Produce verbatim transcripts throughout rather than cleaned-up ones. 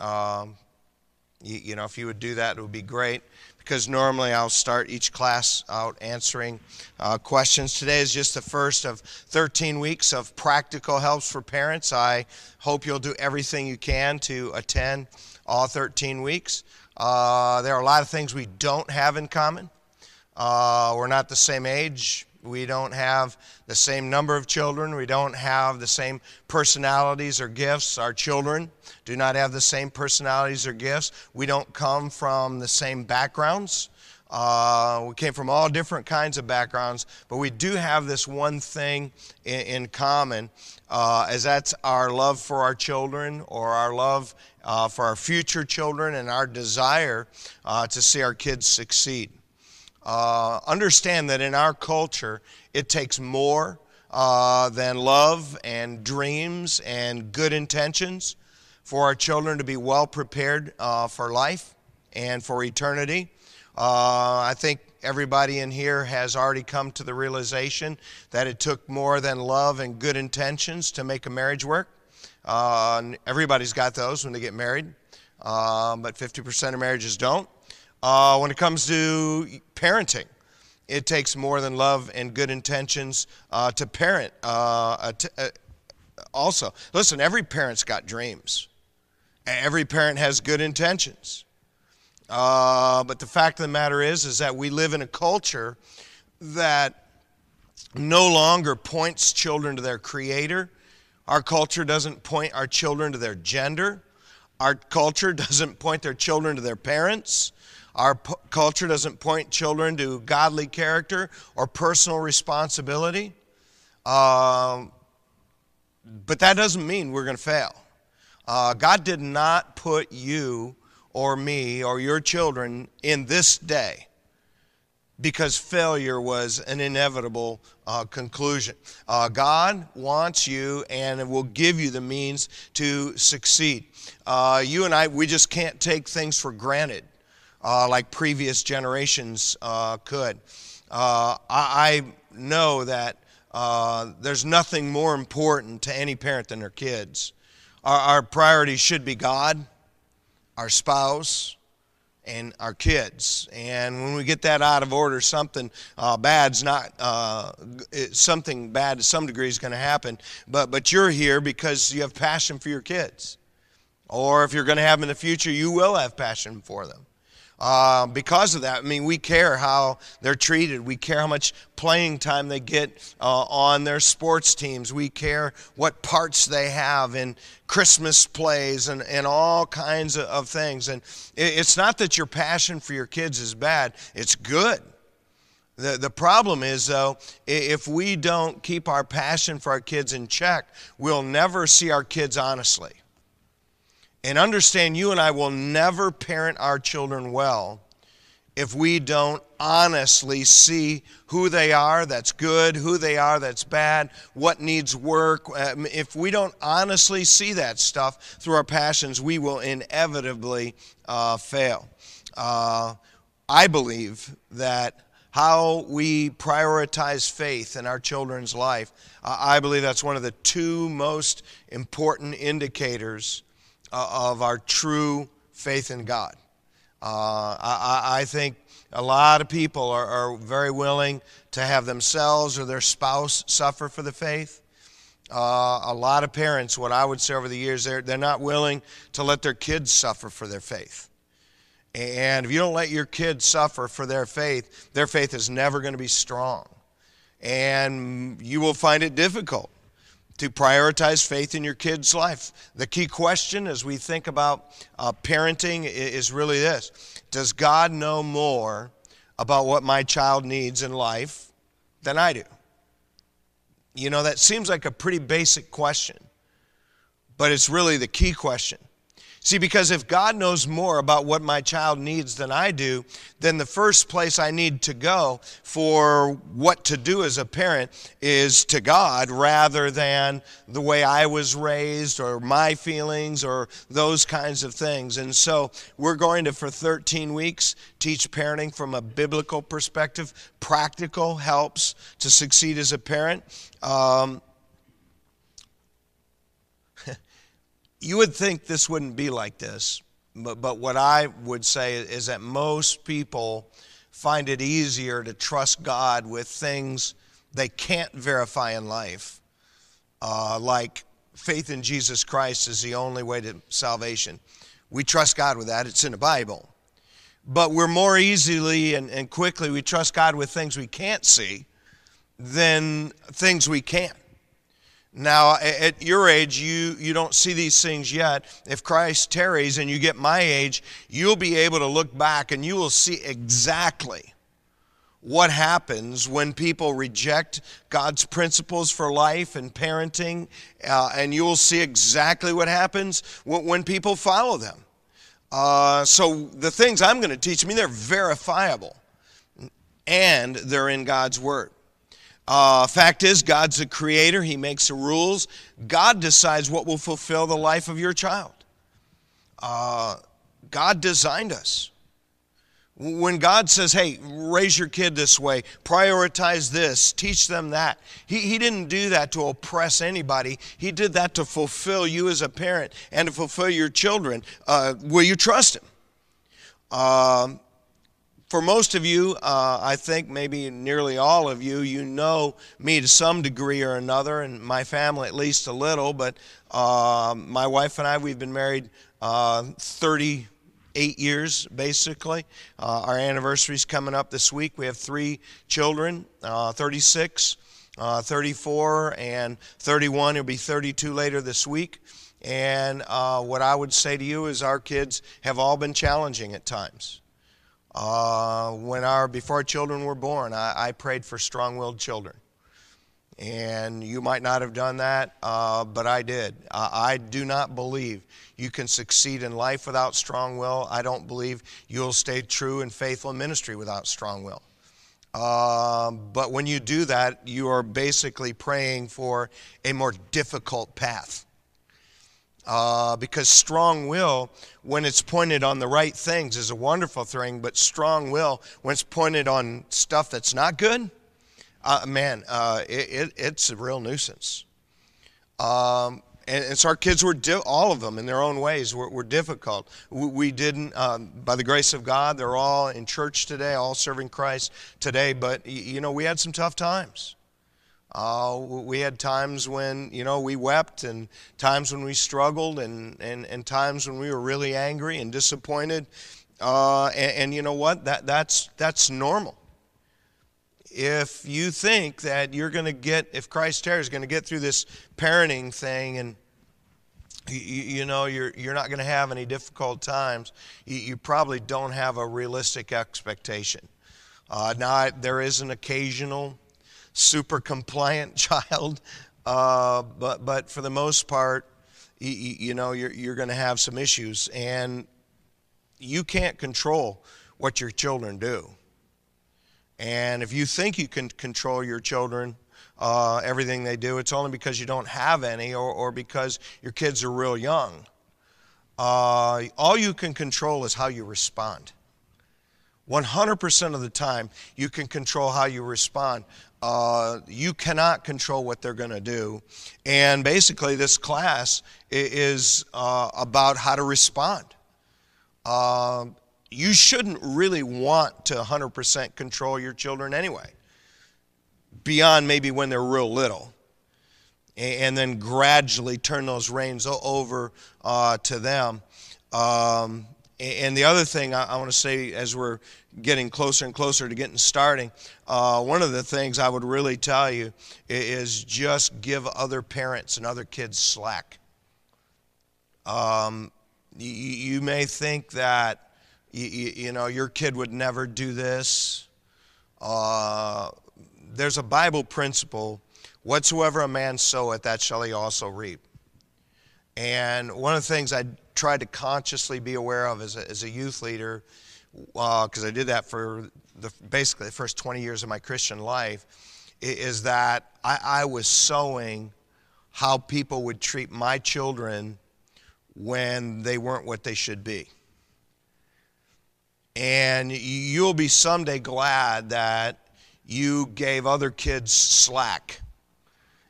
Um, you, you know, if you would do that, it would be great, because normally I'll start each class out answering uh, questions. Today is just the first of thirteen weeks of practical helps for parents. I hope you'll do everything you can to attend all thirteen weeks. Uh, there are a lot of things we don't have in common. Uh, we're not the same age. We don't have the same number of children. We don't have the same personalities or gifts. Our children do not have the same personalities or gifts. We don't come from the same backgrounds. Uh, we came from all different kinds of backgrounds, but we do have this one thing in, in common, uh, as that's our love for our children, or our love uh, for our future children, and our desire uh, to see our kids succeed. Uh, understand that in our culture, it takes more uh, than love and dreams and good intentions for our children to be well prepared uh, for life and for eternity. Uh, I think everybody in here has already come to the realization that it took more than love and good intentions to make a marriage work. Uh, everybody's got those when they get married, uh, but fifty percent of marriages don't. Uh, when it comes to parenting, it takes more than love and good intentions uh, to parent uh, uh, also. Listen, every parent's got dreams. Every parent has good intentions. Uh, but the fact of the matter is, is that we live in a culture that no longer points children to their Creator. Our culture doesn't point our children to their gender. Our culture doesn't point their children to their parents. Our culture doesn't point children to godly character or personal responsibility. Um, but that doesn't mean we're going to fail. Uh, God did not put you or me or your children in this day because failure was an inevitable uh, conclusion. Uh, God wants you and will give you the means to succeed. Uh, you and I, we just can't take things for granted. Uh, like previous generations uh, could. Uh, I, I know that uh, there's nothing more important to any parent than their kids. Our, our priorities should be God, our spouse, and our kids. And when we get that out of order, something uh, bad's not uh, something bad to some degree is going to happen. But but you're here because you have passion for your kids, or if you're going to have them in the future, you will have passion for them. Uh, because of that, I mean, we care how they're treated. We care how much playing time they get uh, on their sports teams. We care what parts they have in Christmas plays and, and all kinds of, of things. And it, it's not that your passion for your kids is bad. It's good. The, the problem is, though, if we don't keep our passion for our kids in check, we'll never see our kids honestly. And understand, you and I will never parent our children well if we don't honestly see who they are that's good, who they are that's bad, what needs work. If we don't honestly see that stuff through our passions, we will inevitably uh, fail. Uh, I believe that how we prioritize faith in our children's life, uh, I believe that's one of the two most important indicators of our true faith in God. Uh, I, I think a lot of people are, are very willing to have themselves or their spouse suffer for the faith. Uh, a lot of parents, what I would say over the years, they're, they're not willing to let their kids suffer for their faith. And if you don't let your kids suffer for their faith, their faith is never going to be strong. And you will find it difficult to prioritize faith in your kids' life. The key question as we think about uh, parenting is really this. Does God know more about what my child needs in life than I do? You know, that seems like a pretty basic question, but it's really the key question. See, because if God knows more about what my child needs than I do, then the first place I need to go for what to do as a parent is to God, rather than the way I was raised or my feelings or those kinds of things. And so we're going to, for thirteen weeks, teach parenting from a biblical perspective, practical helps to succeed as a parent. Um, you would think this wouldn't be like this, but, but what I would say is that most people find it easier to trust God with things they can't verify in life, uh, like faith in Jesus Christ is the only way to salvation. We trust God with that. It's in the Bible. But we're more easily and, and quickly, we trust God with things we can't see than things we can. Now, at your age, you, you don't see these things yet. If Christ tarries and you get my age, you'll be able to look back and you will see exactly what happens when people reject God's principles for life and parenting, uh, and you'll see exactly what happens when, when people follow them. Uh, so the things I'm going to teach, I mean, they're verifiable, and they're in God's Word. Uh, fact is, God's the creator. He makes the rules. God decides what will fulfill the life of your child. Uh, God designed us. When God says, hey, raise your kid this way, prioritize this, teach them that. He, he didn't do that to oppress anybody. He did that to fulfill you as a parent and to fulfill your children. Uh, will you trust him? Um, for most of you, uh, I think maybe nearly all of you, you know me to some degree or another, and my family at least a little, but uh, my wife and I, we've been married uh, thirty years. Eight years, basically. Uh, our anniversary's coming up this week. We have three children, uh, thirty-six, uh, thirty-four, and thirty-one. It'll be thirty-two later this week. And uh, what I would say to you is our kids have all been challenging at times. Uh, when our, before our children were born, I, I prayed for strong-willed children. And you might not have done that, uh, but I did. Uh, I do not believe you can succeed in life without strong will. I don't believe you'll stay true and faithful in ministry without strong will. Uh, but when you do that, you are basically praying for a more difficult path. Uh, because strong will, when it's pointed on the right things, is a wonderful thing. But strong will, when it's pointed on stuff that's not good, Uh, man, uh, it, it, it's a real nuisance. Um, and, and so our kids were, di- all of them in their own ways, were, were difficult. We, we didn't, um, by the grace of God, they're all in church today, all serving Christ today. But, you know, we had some tough times. Uh, we had times when, you know, we wept, and times when we struggled, and, and, and times when we were really angry and disappointed. Uh, and, and you know what? That, that's, that's normal. If you think that you're going to get, if Christ tarries, going to get through this parenting thing, and you, you know you're you're not going to have any difficult times, you, you probably don't have a realistic expectation. Uh, now I, there is an occasional super compliant child, uh, but but for the most part, you, you know you're you're going to have some issues, and you can't control what your children do. And if you think you can control your children, uh, everything they do, it's only because you don't have any, or, or because your kids are real young. Uh, all you can control is how you respond. one hundred percent of the time, you can control how you respond. Uh, you cannot control what they're going to do. And basically, this class is uh, about how to respond. Uh, You shouldn't really want to one hundred percent control your children anyway, beyond maybe when they're real little, and then gradually turn those reins over uh, to them. Um, and the other thing I, I want to say, as we're getting closer and closer to getting starting, uh, one of the things I would really tell you is just give other parents and other kids slack. Um, you, you may think that You, you, you know, your kid would never do this. Uh, there's a Bible principle, whatsoever a man soweth, that shall he also reap. And one of the things I tried to consciously be aware of as a, as a youth leader, because uh, I did that for the, basically the first twenty years of my Christian life, is that I, I was sowing how people would treat my children when they weren't what they should be. And you'll be someday glad that you gave other kids slack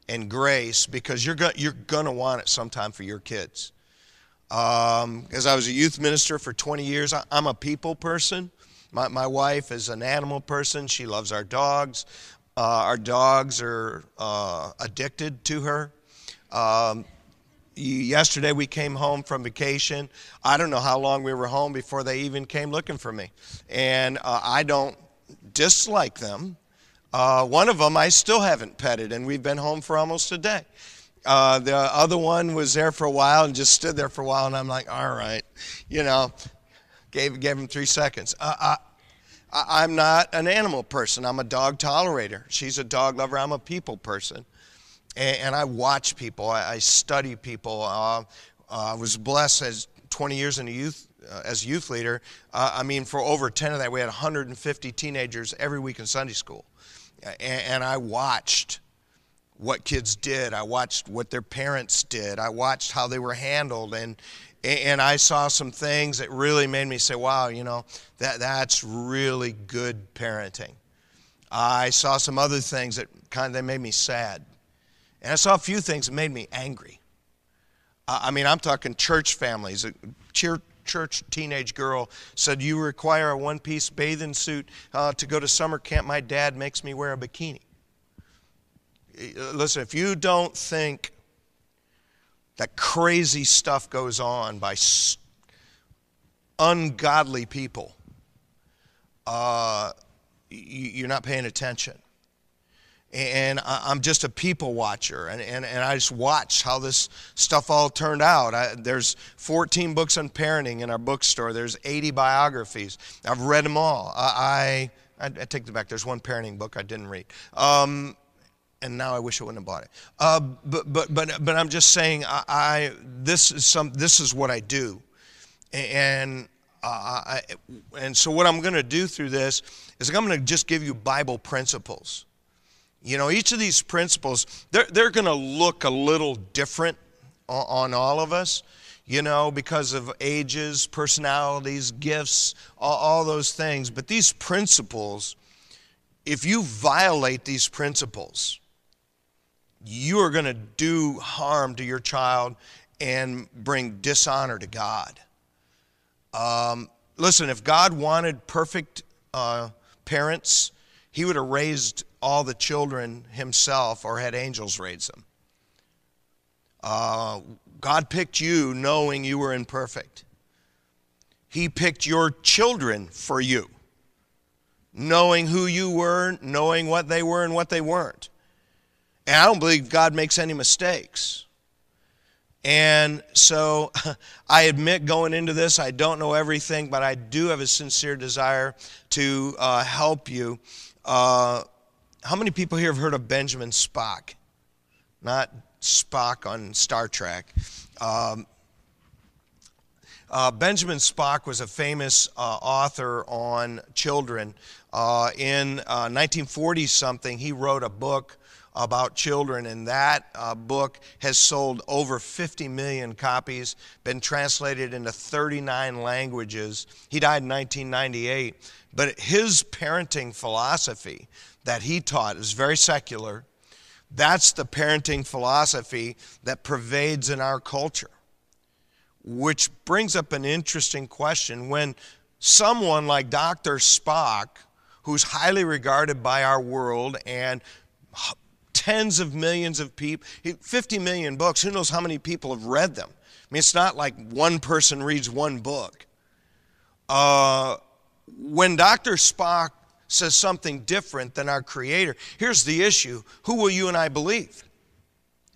and grace, because you're go- you're going to want it sometime for your kids. Um, as I was a youth minister for twenty years, I, I'm a people person. My, my wife is an animal person. She loves our dogs. Uh, our dogs are uh, addicted to her. Um, yesterday we came home from vacation. I don't know how long we were home before they even came looking for me. And uh, I don't dislike them. Uh, one of them I still haven't petted, and we've been home for almost a day. Uh, the other one was there for a while and just stood there for a while, and I'm like, all right, you know, gave, gave him three seconds. Uh, I, I, I'm not an animal person. I'm a dog tolerator. She's a dog lover. I'm a people person, and, and I watch people. I, I study people. Uh, uh, I was blessed as twenty years in the youth uh, as a youth leader. Uh, I mean, for over ten of that, we had one hundred fifty teenagers every week in Sunday school, and, and I watched what kids did. I watched what their parents did. I watched how they were handled, and and I saw some things that really made me say, wow, you know, that that's really good parenting. I saw some other things that kind of they made me sad, and I saw a few things that made me angry. I mean, I'm talking church families. A church teenage girl said, you require a one-piece bathing suit uh, to go to summer camp. My dad makes me wear a bikini. Listen, if you don't think that crazy stuff goes on by ungodly people, uh, you're not paying attention. And I'm just a people watcher, and, and, and I just watch how this stuff all turned out. I, there's fourteen books on parenting in our bookstore. There's eighty biographies. I've read them all. I, I, I take that back. There's one parenting book I didn't read. Um... And now I wish I wouldn't have bought it. Uh, but but but but I'm just saying, I, I this is some this is what I do, and uh, I, and so what I'm going to do through this is I'm going to just give you Bible principles. You know, each of these principles they're they're going to look a little different on, on all of us. You know, because of ages, personalities, gifts, all, all those things. But these principles, if you violate these principles, you are going to do harm to your child and bring dishonor to God. Um, listen, if God wanted perfect uh, parents, he would have raised all the children himself or had angels raise them. Uh, God picked you knowing you were imperfect. He picked your children for you, knowing who you were, knowing what they were and what they weren't. And I don't believe God makes any mistakes. And so I admit going into this, I don't know everything, but I do have a sincere desire to uh, help you. Uh, how many people here have heard of Benjamin Spock? Not Spock on Star Trek. Um, uh, Benjamin Spock was a famous uh, author on children. Uh, in uh, nineteen forty something, he wrote a book about children, and that uh, book has sold over fifty million copies, been translated into thirty-nine languages. He died in nineteen ninety-eight, but his parenting philosophy that he taught is very secular. That's the parenting philosophy that pervades in our culture, which brings up an interesting question. When someone like Doctor Spock, who's highly regarded by our world and tens of millions of people, fifty million books, who knows how many people have read them? I mean, it's not like one person reads one book. Uh, when Doctor Spock says something different than our Creator, here's the issue. Who will you and I believe?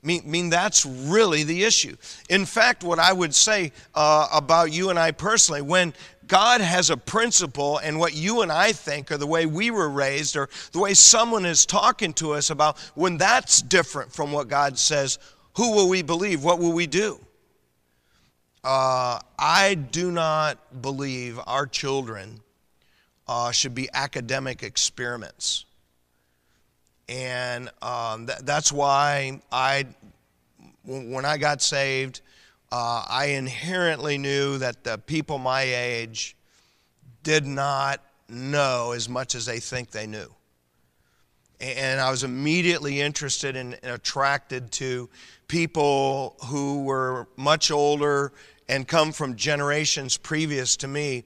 I mean, mean that's really the issue. In fact, what I would say uh, about you and I personally, when God has a principle and what you and I think or the way we were raised or the way someone is talking to us about, when that's different from what God says, who will we believe? What will we do? Uh, I do not believe our children uh, should be academic experiments. And um, th- that's why I, when I got saved, Uh, I inherently knew that the people my age did not know as much as they think they knew. And I was immediately interested in, and attracted to people who were much older and come from generations previous to me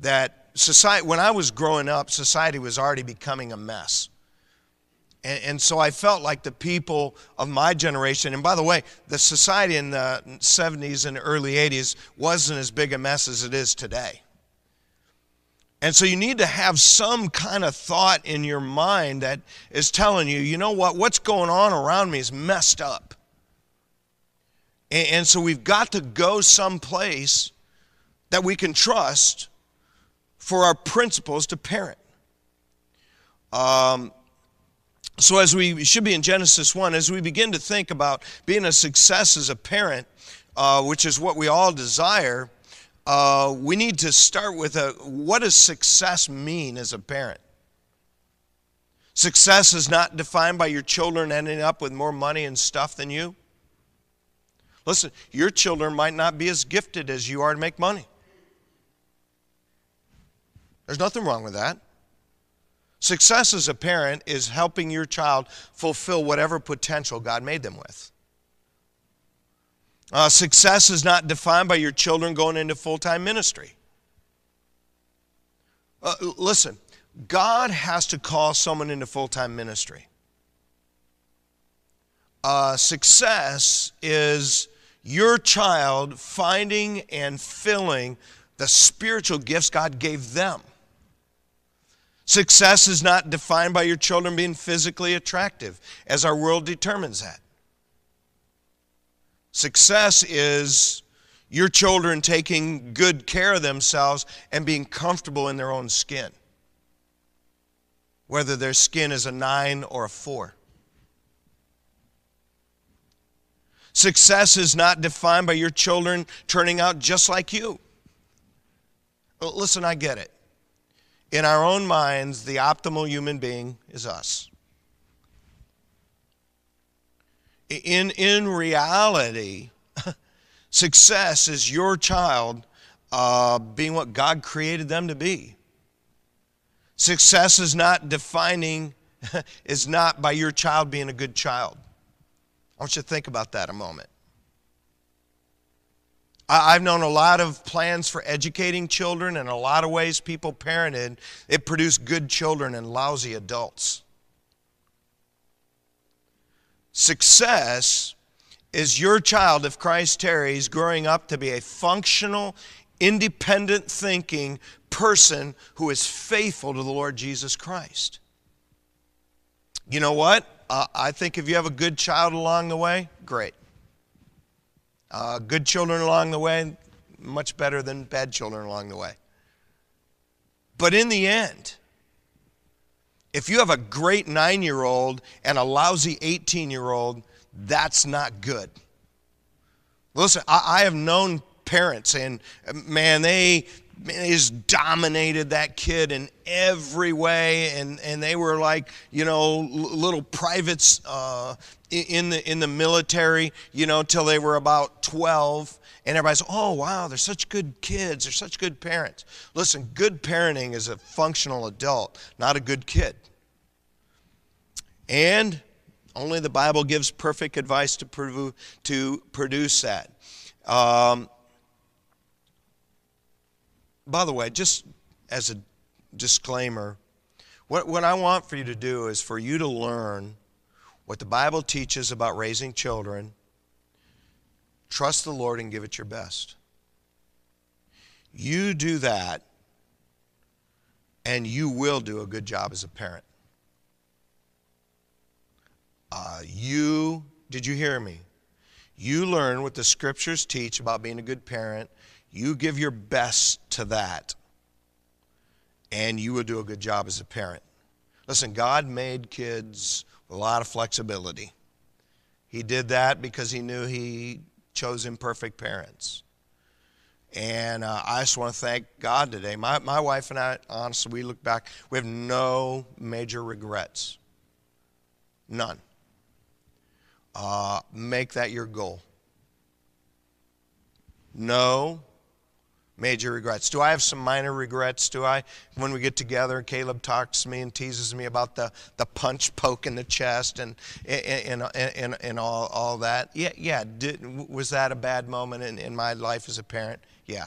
that society, when I was growing up, society was already becoming a mess. And, and so I felt like the people of my generation, and by the way, the society in the seventies and early eighties wasn't as big a mess as it is today. And so you need to have some kind of thought in your mind that is telling you, you know what, what's going on around me is messed up. And, and so we've got to go someplace that we can trust for our principles to parent. Um, so as we, we should be in Genesis one, as we begin to think about being a success as a parent, uh, which is what we all desire, Uh, we need to start with a, what does success mean as a parent? Success is not defined by your children ending up with more money and stuff than you. Listen, your children might not be as gifted as you are to make money. There's nothing wrong with that. Success as a parent is helping your child fulfill whatever potential God made them with. Uh, success is not defined by your children going into full-time ministry. Uh, listen, God has to call someone into full-time ministry. Uh, success is your child finding and filling the spiritual gifts God gave them. Success is not defined by your children being physically attractive, as our world determines that. Success is your children taking good care of themselves and being comfortable in their own skin, whether their skin is a nine or a four. Success is not defined by your children turning out just like you. Listen, I get it. In our own minds, the optimal human being is us. In, in reality, success is your child uh, being what God created them to be. Success is not defining, is not by your child being a good child. I want you to think about that a moment. I, I've known a lot of plans for educating children and a lot of ways people parented. It produced good children and lousy adults. Success is your child, if Christ tarries, growing up to be a functional, independent thinking person who is faithful to the Lord Jesus Christ. You know what? Uh, I think if you have a good child along the way, great. Uh, good children along the way, much better than bad children along the way. But in the end, if you have a great nine-year-old and a lousy eighteen-year-old, that's not good. Listen, I, I have known parents, and man, they, man, they just dominated that kid in every way, and, and they were like, you know, little privates uh, in the in the military, you know, till they were about twelve. And everybody's, oh, wow, they're such good kids. They're such good parents. Listen, good parenting is a functional adult, not a good kid. And only the Bible gives perfect advice to prove, to produce that. Um, by the way, just as a disclaimer, what, what I want for you to do is for you to learn what the Bible teaches about raising children. Trust the Lord and give it your best. You do that, and you will do a good job as a parent. Uh, you, did you hear me? You learn what the Scriptures teach about being a good parent. You give your best to that, and you will do a good job as a parent. Listen, God made kids with a lot of flexibility. He did that because he knew he chose imperfect parents. And uh, I just want to thank God today. My, my wife and I, honestly, we look back, we have no major regrets. None. Uh, make that your goal. No Major regrets. Do I have some minor regrets? Do I? When we get together, Caleb talks to me and teases me about the, the punch poke in the chest and and, and, and, and all, all that. Yeah, yeah. Did, was that a bad moment in, in my life as a parent? Yeah.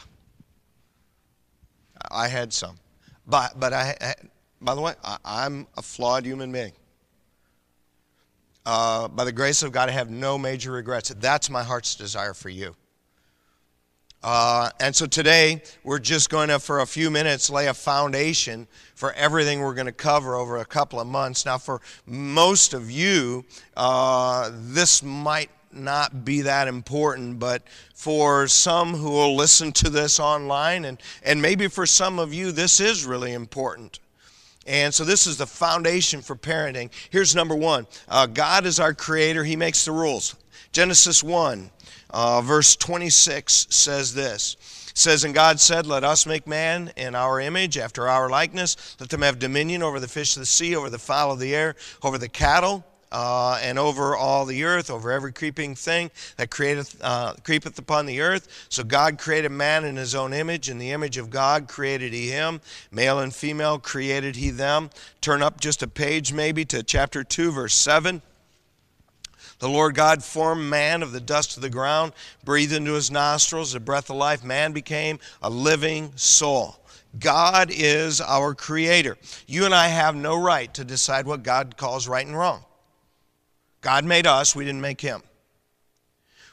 I had some. But, but I, by the way, I, I'm a flawed human being. Uh, by the grace of God, I have no major regrets. That's my heart's desire for you. Uh, and so today, we're just going to, for a few minutes, lay a foundation for everything we're going to cover over a couple of months. Now, for most of you, uh, this might not be that important, but for some who will listen to this online, and, and maybe for some of you, this is really important. And so this is the foundation for parenting. Here's number one. Uh, God is our creator. He makes the rules. Genesis one. Uh, verse twenty-six says this. It says, "And God said, let us make man in our image, after our likeness. Let them have dominion over the fish of the sea, over the fowl of the air, over the cattle, uh, and over all the earth, over every creeping thing that createth, uh, creepeth upon the earth. So God created man in his own image. In the image of God created he him. Male and female created he them." Turn up just a page maybe to chapter two, verse seven. "The Lord God formed man of the dust of the ground, breathed into his nostrils the breath of life. Man became a living soul." God is our creator. You and I have no right to decide what God calls right and wrong. God made us, we didn't make him.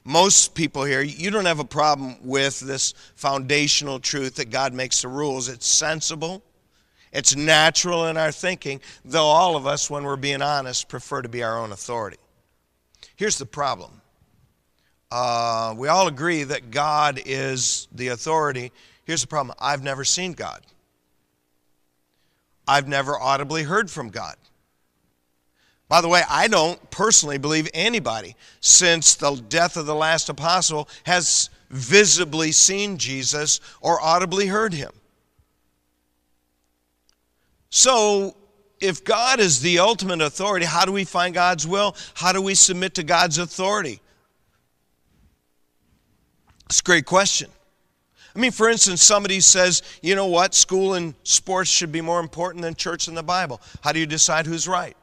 Most people here, you don't have a problem with this foundational truth that God makes the rules. It's sensible. It's natural in our thinking, though all of us, when we're being honest, prefer to be our own authority. Here's the problem. Uh, we all agree that God is the authority. Here's the problem. I've never seen God. I've never audibly heard from God. By the way, I don't personally believe anybody since the death of the last apostle has visibly seen Jesus or audibly heard him. So, if God is the ultimate authority, how do we find God's will? How do we submit to God's authority? It's a great question. I mean, for instance, somebody says, you know what, school and sports should be more important than church and the Bible. How do you decide who's right?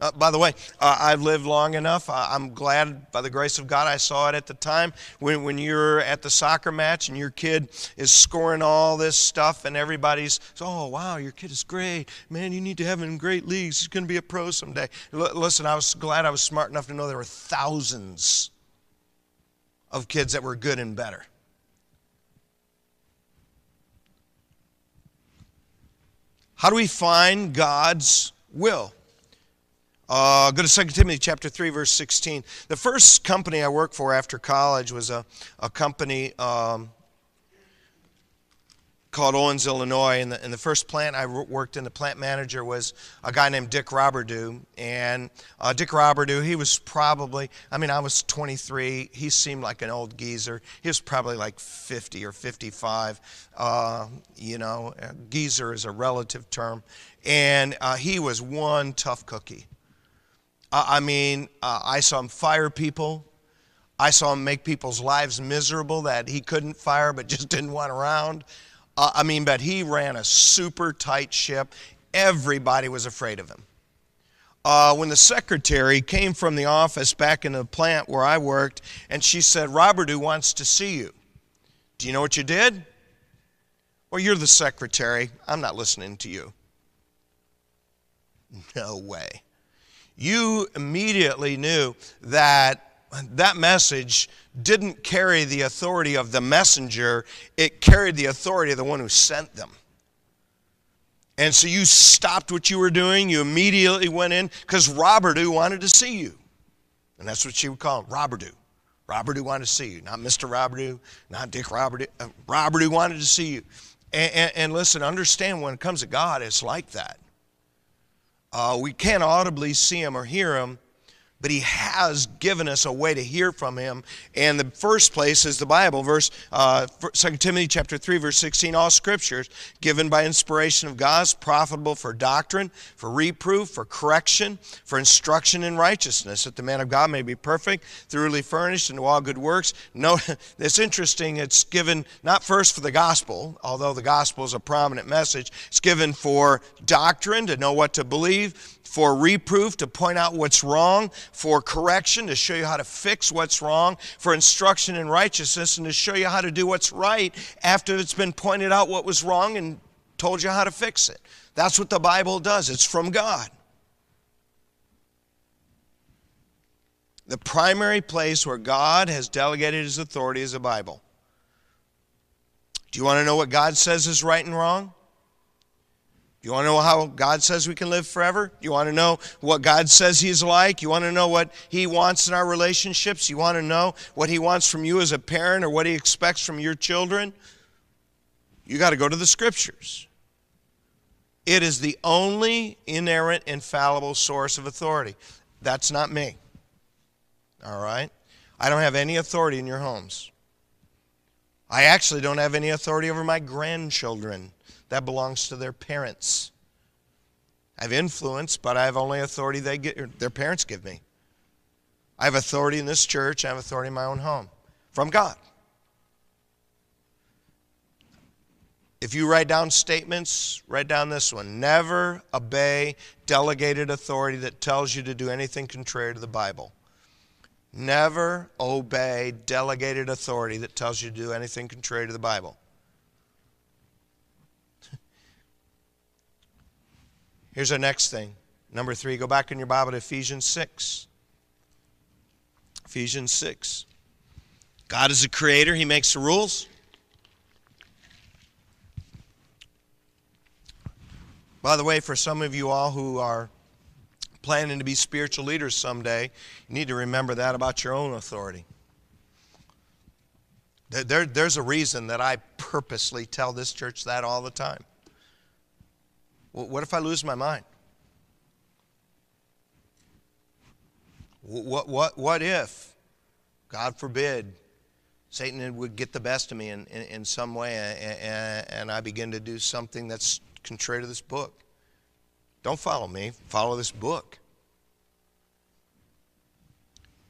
Uh, by the way, uh, I've lived long enough. Uh, I'm glad, by the grace of God, I saw it at the time. When, when you're at the soccer match and your kid is scoring all this stuff and everybody's, oh, wow, your kid is great. Man, you need to have him in great leagues. He's going to be a pro someday. L- listen, I was glad I was smart enough to know there were thousands of kids that were good and better. How do we find God's will? Uh, go to Second Timothy chapter three, verse sixteen. The first company I worked for after college was a, a company um, called Owens, Illinois. And the, and the first plant I worked in, the plant manager was a guy named Dick Roberdeau. And uh, Dick Roberdeau, he was probably, I mean, I was twenty-three. He seemed like an old geezer. He was probably like fifty or fifty-five. Uh, you know, geezer is a relative term. And uh, he was one tough cookie. I mean, uh, I saw him fire people. I saw him make people's lives miserable that he couldn't fire but just didn't want around. Uh, I mean, but he ran a super tight ship. Everybody was afraid of him. Uh, when the secretary came from the office back into the plant where I worked, and she said, "Roberdeau wants to see you." Do you know what you did? "Well, you're the secretary. I'm not listening to you." No way. You immediately knew that that message didn't carry the authority of the messenger. It carried the authority of the one who sent them. And so you stopped what you were doing. You immediately went in because Roberdeau wanted to see you. And that's what she would call him, Roberdeau. Roberdeau wanted to see you. Not Mister Roberdeau, not Dick Roberdeau. Uh, Roberdeau wanted to see you. And, and, and listen, understand when it comes to God, it's like that. Uh, we can't audibly see him or hear him, but he has given us a way to hear from him. And the first place is the Bible, verse uh, Second Timothy chapter three, verse sixteen, all scriptures given by inspiration of God, is profitable for doctrine, for reproof, for correction, for instruction in righteousness, that the man of God may be perfect, thoroughly furnished into all good works. No, it's interesting, it's given not first for the gospel, although the gospel is a prominent message. It's given for doctrine, to know what to believe, for reproof, to point out what's wrong, for correction, to show you how to fix what's wrong, for instruction in righteousness, and to show you how to do what's right after it's been pointed out what was wrong and told you how to fix it. That's what the Bible does. It's from God. The primary place where God has delegated his authority is the Bible. Do you want to know what God says is right and wrong? You want to know how God says we can live forever? You want to know what God says he's like? You want to know what he wants in our relationships? You want to know what he wants from you as a parent or what he expects from your children? You got to go to the scriptures. It is the only inerrant, infallible source of authority. That's not me. All right? I don't have any authority in your homes. I actually don't have any authority over my grandchildren. That belongs to their parents. I have influence, but I have only authority they get, their parents give me. I have authority in this church. I have authority in my own home from God. If you write down statements, write down this one. Never obey delegated authority that tells you to do anything contrary to the Bible. Never obey delegated authority that tells you to do anything contrary to the Bible. Here's our next thing. Number three, go back in your Bible to Ephesians six. Ephesians six. God is the creator. He makes the rules. By the way, for some of you all who are planning to be spiritual leaders someday, you need to remember that about your own authority. There, there, there's a reason that I purposely tell this church that all the time. What if I lose my mind? What, what, what if, God forbid, Satan would get the best of me in, in, in some way and, and I begin to do something that's contrary to this book? Don't follow me. Follow this book.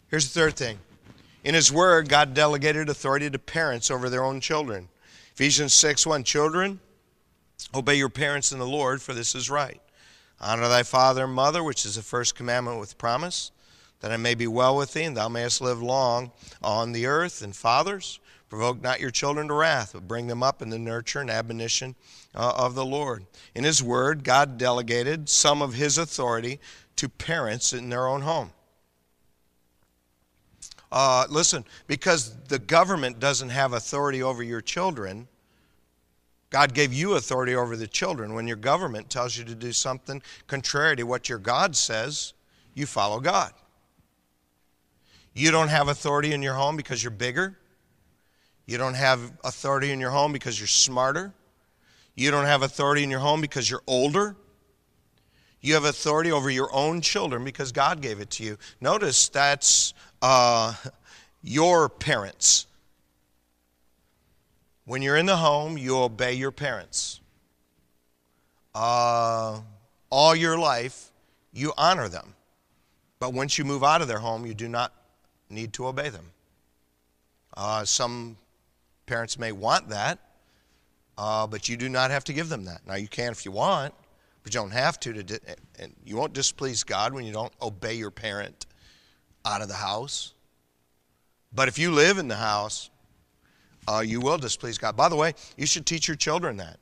Here's the third thing. In his word, God delegated authority to parents over their own children. Ephesians six one, children, obey your parents in the Lord, for this is right. Honor thy father and mother, which is the first commandment with promise, that it may be well with thee, and thou mayest live long on the earth. And fathers, provoke not your children to wrath, but bring them up in the nurture and admonition uh, of the Lord. In his word, God delegated some of his authority to parents in their own home. Uh, listen, because the government doesn't have authority over your children, God gave you authority over the children. When your government tells you to do something contrary to what your God says, you follow God. You don't have authority in your home because you're bigger. You don't have authority in your home because you're smarter. You don't have authority in your home because you're older. You have authority over your own children because God gave it to you. Notice that's uh, your parents. When you're in the home, you obey your parents. Uh, all your life, you honor them. But once you move out of their home, you do not need to obey them. Uh, some parents may want that, uh, but you do not have to give them that. Now, you can if you want, but you don't have to. to di- and you won't displease God when you don't obey your parent out of the house. But if you live in the house, Uh, you will displease God. By the way, you should teach your children that.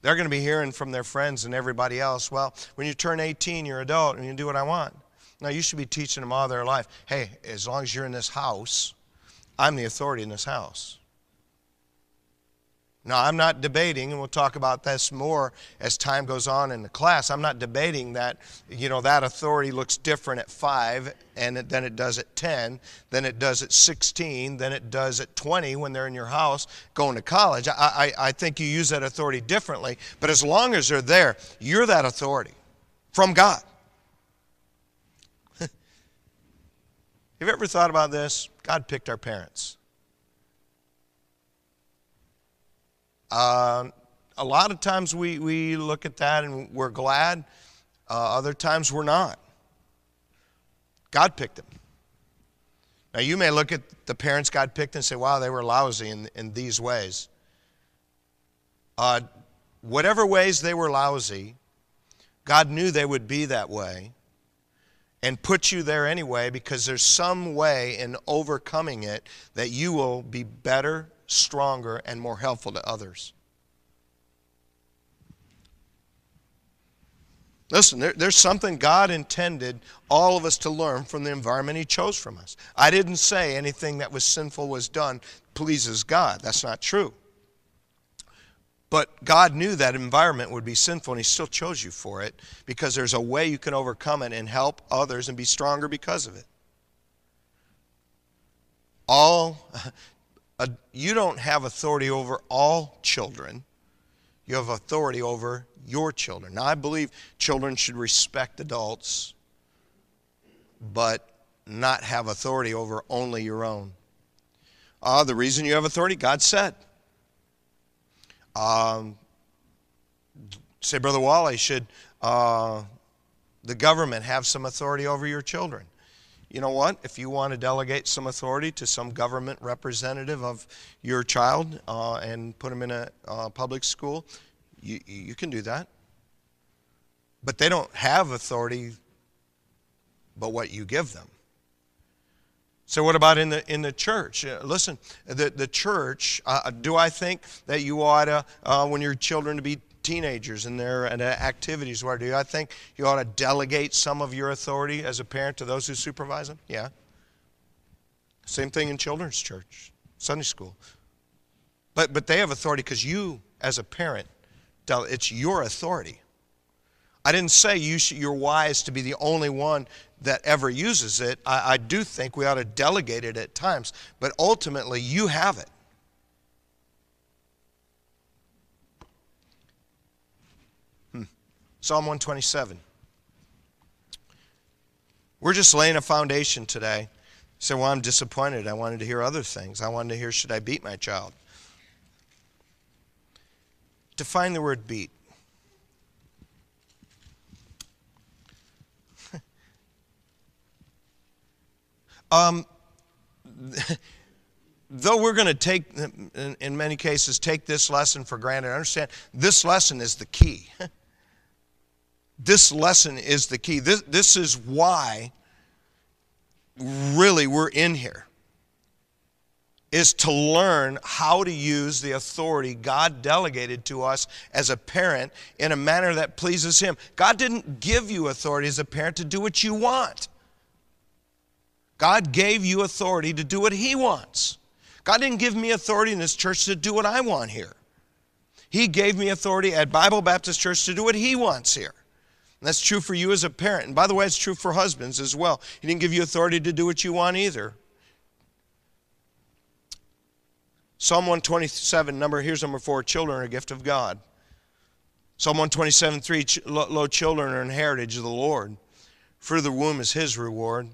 They're going to be hearing from their friends and everybody else, well, when you turn eighteen, you're an adult and you do what I want. Now, you should be teaching them all their life. Hey, as long as you're in this house, I'm the authority in this house. Now, I'm not debating, and we'll talk about this more as time goes on in the class. I'm not debating that, you know, that authority looks different at five and it, than it does at ten, than it does at sixteen, than it does at twenty when they're in your house going to college. I, I, I think you use that authority differently, but as long as they're there, you're that authority from God. Have you ever thought about this? God picked our parents. Uh, a lot of times we, we look at that and we're glad. Uh, other times we're not. God picked them. Now, you may look at the parents God picked and say, wow, they were lousy in, in these ways. Uh, whatever ways they were lousy, God knew they would be that way and put you there anyway, because there's some way in overcoming it that you will be better, stronger, and more helpful to others. Listen, there, there's something God intended all of us to learn from the environment He chose from us. I didn't say anything that was sinful was done pleases God. That's not true. But God knew that environment would be sinful, and He still chose you for it because there's a way you can overcome it and help others and be stronger because of it. All, uh, you don't have authority over all children. You have authority over your children. Now, I believe children should respect adults, but not have authority over only your own. Uh, the reason you have authority, God said. Um, say, Brother Wally, should uh, the government have some authority over your children? You know what? If you want to delegate some authority to some government representative of your child uh, and put them in a uh, public school, you, you can do that. But they don't have authority but what you give them. So what about in the in the church? Listen, the, the church, uh, do I think that you ought to, uh, when your children to be teenagers and their and activities, where do I think you ought to delegate some of your authority as a parent to those who supervise them? Yeah. Same thing in children's church, Sunday school. But but they have authority because you, as a parent, it's your authority. I didn't say you should, you're wise to be the only one that ever uses it. I, I do think we ought to delegate it at times, but ultimately you have it. Hmm. Psalm one twenty-seven. We're just laying a foundation today. So, well, I'm disappointed. I wanted to hear other things. I wanted to hear, should I beat my child? Define the word beat. Um, though we're going to take, in, in many cases, take this lesson for granted, understand this lesson is the key. This lesson is the key. This, this is why really we're in here, is to learn how to use the authority God delegated to us as a parent in a manner that pleases Him. God didn't give you authority as a parent to do what you want. God gave you authority to do what He wants. God didn't give me authority in this church to do what I want here. He gave me authority at Bible Baptist Church to do what He wants here. And that's true for you as a parent. And by the way, it's true for husbands as well. He didn't give you authority to do what you want either. Psalm one twenty-seven, number, here's number four, children are a gift of God. Psalm one twenty-seven, three, lo, children are an heritage of the Lord. Fruit of the womb is His reward.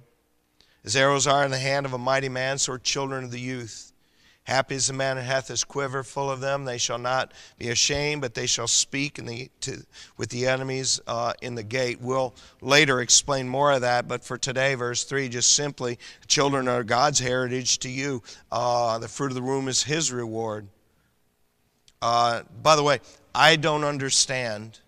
As arrows are in the hand of a mighty man, so are children of the youth. Happy is the man who hath his quiver full of them. They shall not be ashamed, but they shall speak in the, to, with the enemies uh, in the gate. We'll later explain more of that, but for today, verse three, just simply, children are God's heritage to you. Uh, the fruit of the womb is His reward. Uh, by the way, I don't understand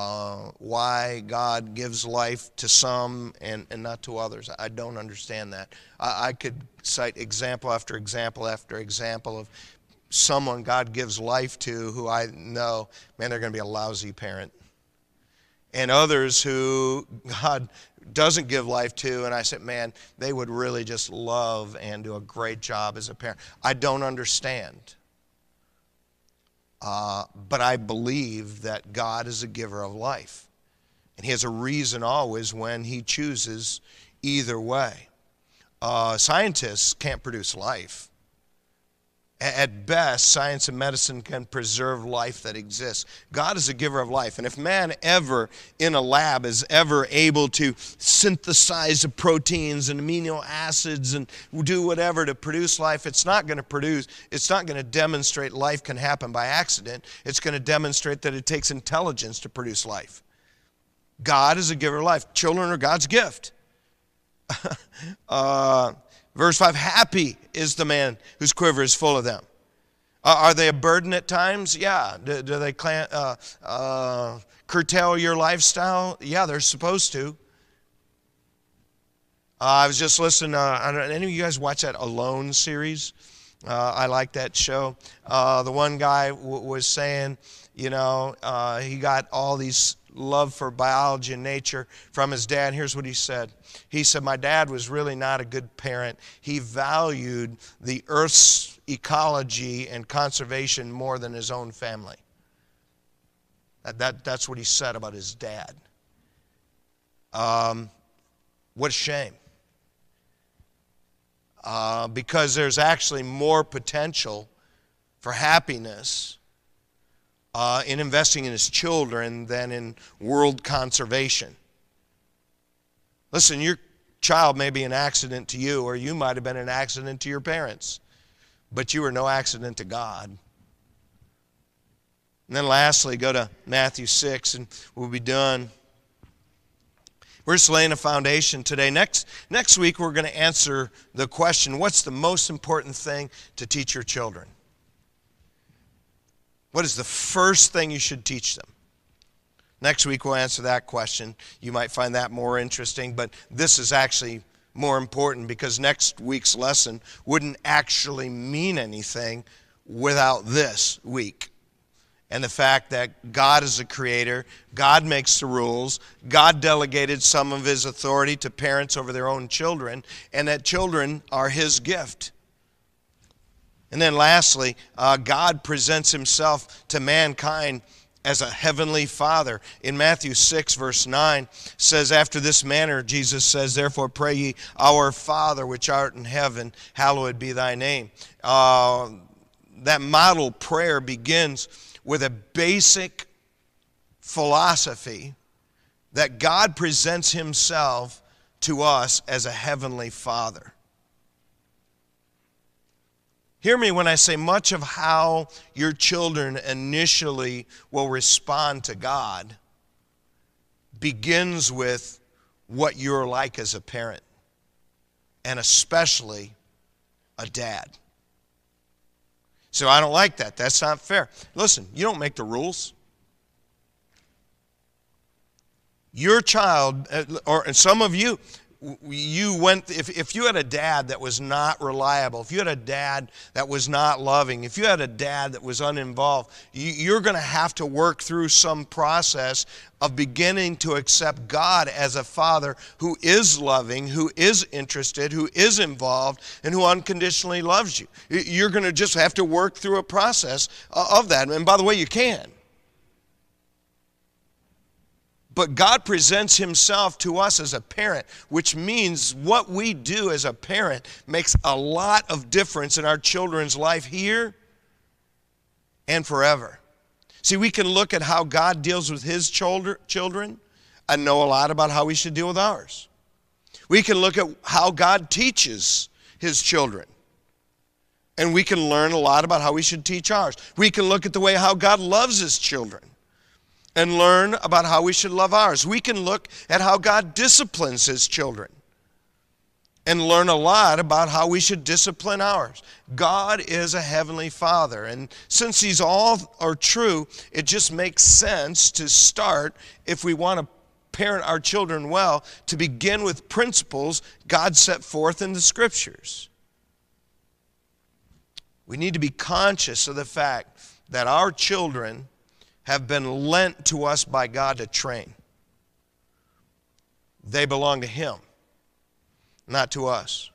Uh, why God gives life to some and, and not to others. I don't understand that. I, I could cite example after example after example of someone God gives life to who I know, man, they're going to be a lousy parent. And others who God doesn't give life to, and I said, man, they would really just love and do a great job as a parent. I don't understand. Uh, but I believe that God is a giver of life. And He has a reason always when He chooses either way. Uh, scientists can't produce life. At best, science and medicine can preserve life that exists. God is a giver of life. And if man ever in a lab is ever able to synthesize the proteins and amino acids and do whatever to produce life, it's not going to produce, it's not going to demonstrate life can happen by accident. It's going to demonstrate that it takes intelligence to produce life. God is a giver of life. Children are God's gift. uh... Verse five, happy is the man whose quiver is full of them. Uh, are they a burden at times? Yeah. Do, do they uh, uh, curtail your lifestyle? Yeah, they're supposed to. Uh, I was just listening. Uh, I don't, any of you guys watch that Alone series? Uh, I like that show. Uh, the one guy w was saying, you know, uh, he got all these love for biology and nature from his dad. Here's what he said. He said, my dad was really not a good parent. He valued the earth's ecology and conservation more than his own family. That, that, that's what he said about his dad. Um, what a shame. Uh, because there's actually more potential for happiness Uh, in investing in his children than in world conservation. Listen, your child may be an accident to you, or you might have been an accident to your parents, but you were no accident to God. And then lastly, go to Matthew six and we'll be done. We're just laying a foundation today. Next, next week we're going to answer the question, what's the most important thing to teach your children? What is the first thing you should teach them? Next week we'll answer that question. You might find that more interesting, but this is actually more important because next week's lesson wouldn't actually mean anything without this week. And the fact that God is the creator, God makes the rules, God delegated some of his authority to parents over their own children, and that children are his gift. And then lastly, uh, God presents himself to mankind as a heavenly father. In Matthew six, verse nine, says, after this manner, Jesus says, therefore pray ye, our Father which art in heaven, hallowed be thy name. Uh, that model prayer begins with a basic philosophy that God presents himself to us as a heavenly father. Hear me when I say much of how your children initially will respond to God begins with what you're like as a parent, and especially a dad. So I don't like that. That's not fair. Listen, you don't make the rules. Your child, or and some of you, You went, if, if you had a dad that was not reliable, if you had a dad that was not loving, if you had a dad that was uninvolved, you, you're going to have to work through some process of beginning to accept God as a father who is loving, who is interested, who is involved, and who unconditionally loves you. You're going to just have to work through a process of that. And by the way, you can. But God presents himself to us as a parent, which means what we do as a parent makes a lot of difference in our children's life here and forever. See, we can look at how God deals with his children and know a lot about how we should deal with ours. We can look at how God teaches his children, and we can learn a lot about how we should teach ours. We can look at the way how God loves his children and learn about how we should love ours. We can look at how God disciplines his children and learn a lot about how we should discipline ours. God is a heavenly father, and since these all are true, it just makes sense to start, if we want to parent our children well, to begin with principles God set forth in the scriptures. We need to be conscious of the fact that our children have been lent to us by God to train. They belong to him, not to us.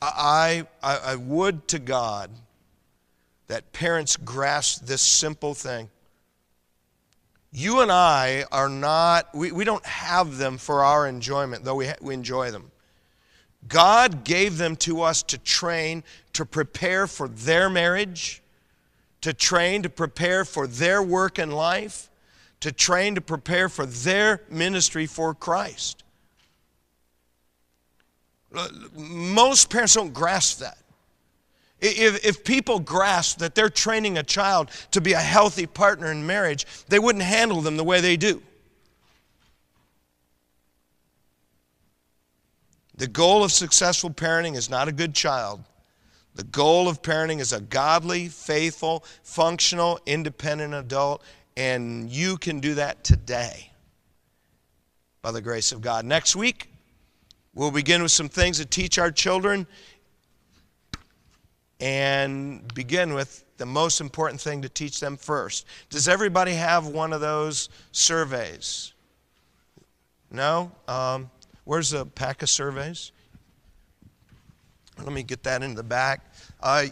I, I, I would to God that parents grasp this simple thing. You and I are not, we, we don't have them for our enjoyment, though we, ha we enjoy them. God gave them to us to train, to prepare for their marriage, to train, to prepare for their work and life, to train, to prepare for their ministry for Christ. Most parents don't grasp that. If, if people grasp that they're training a child to be a healthy partner in marriage, they wouldn't handle them the way they do. The goal of successful parenting is not a good child. The goal of parenting is a godly, faithful, functional, independent adult, and you can do that today by the grace of God. Next week, we'll begin with some things to teach our children and begin with the most important thing to teach them first. Does everybody have one of those surveys? No? Um, where's the pack of surveys? Let me get that in the back. Uh,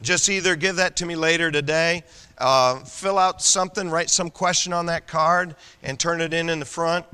just either give that to me later today, uh, fill out something, write some question on that card, and turn it in in the front.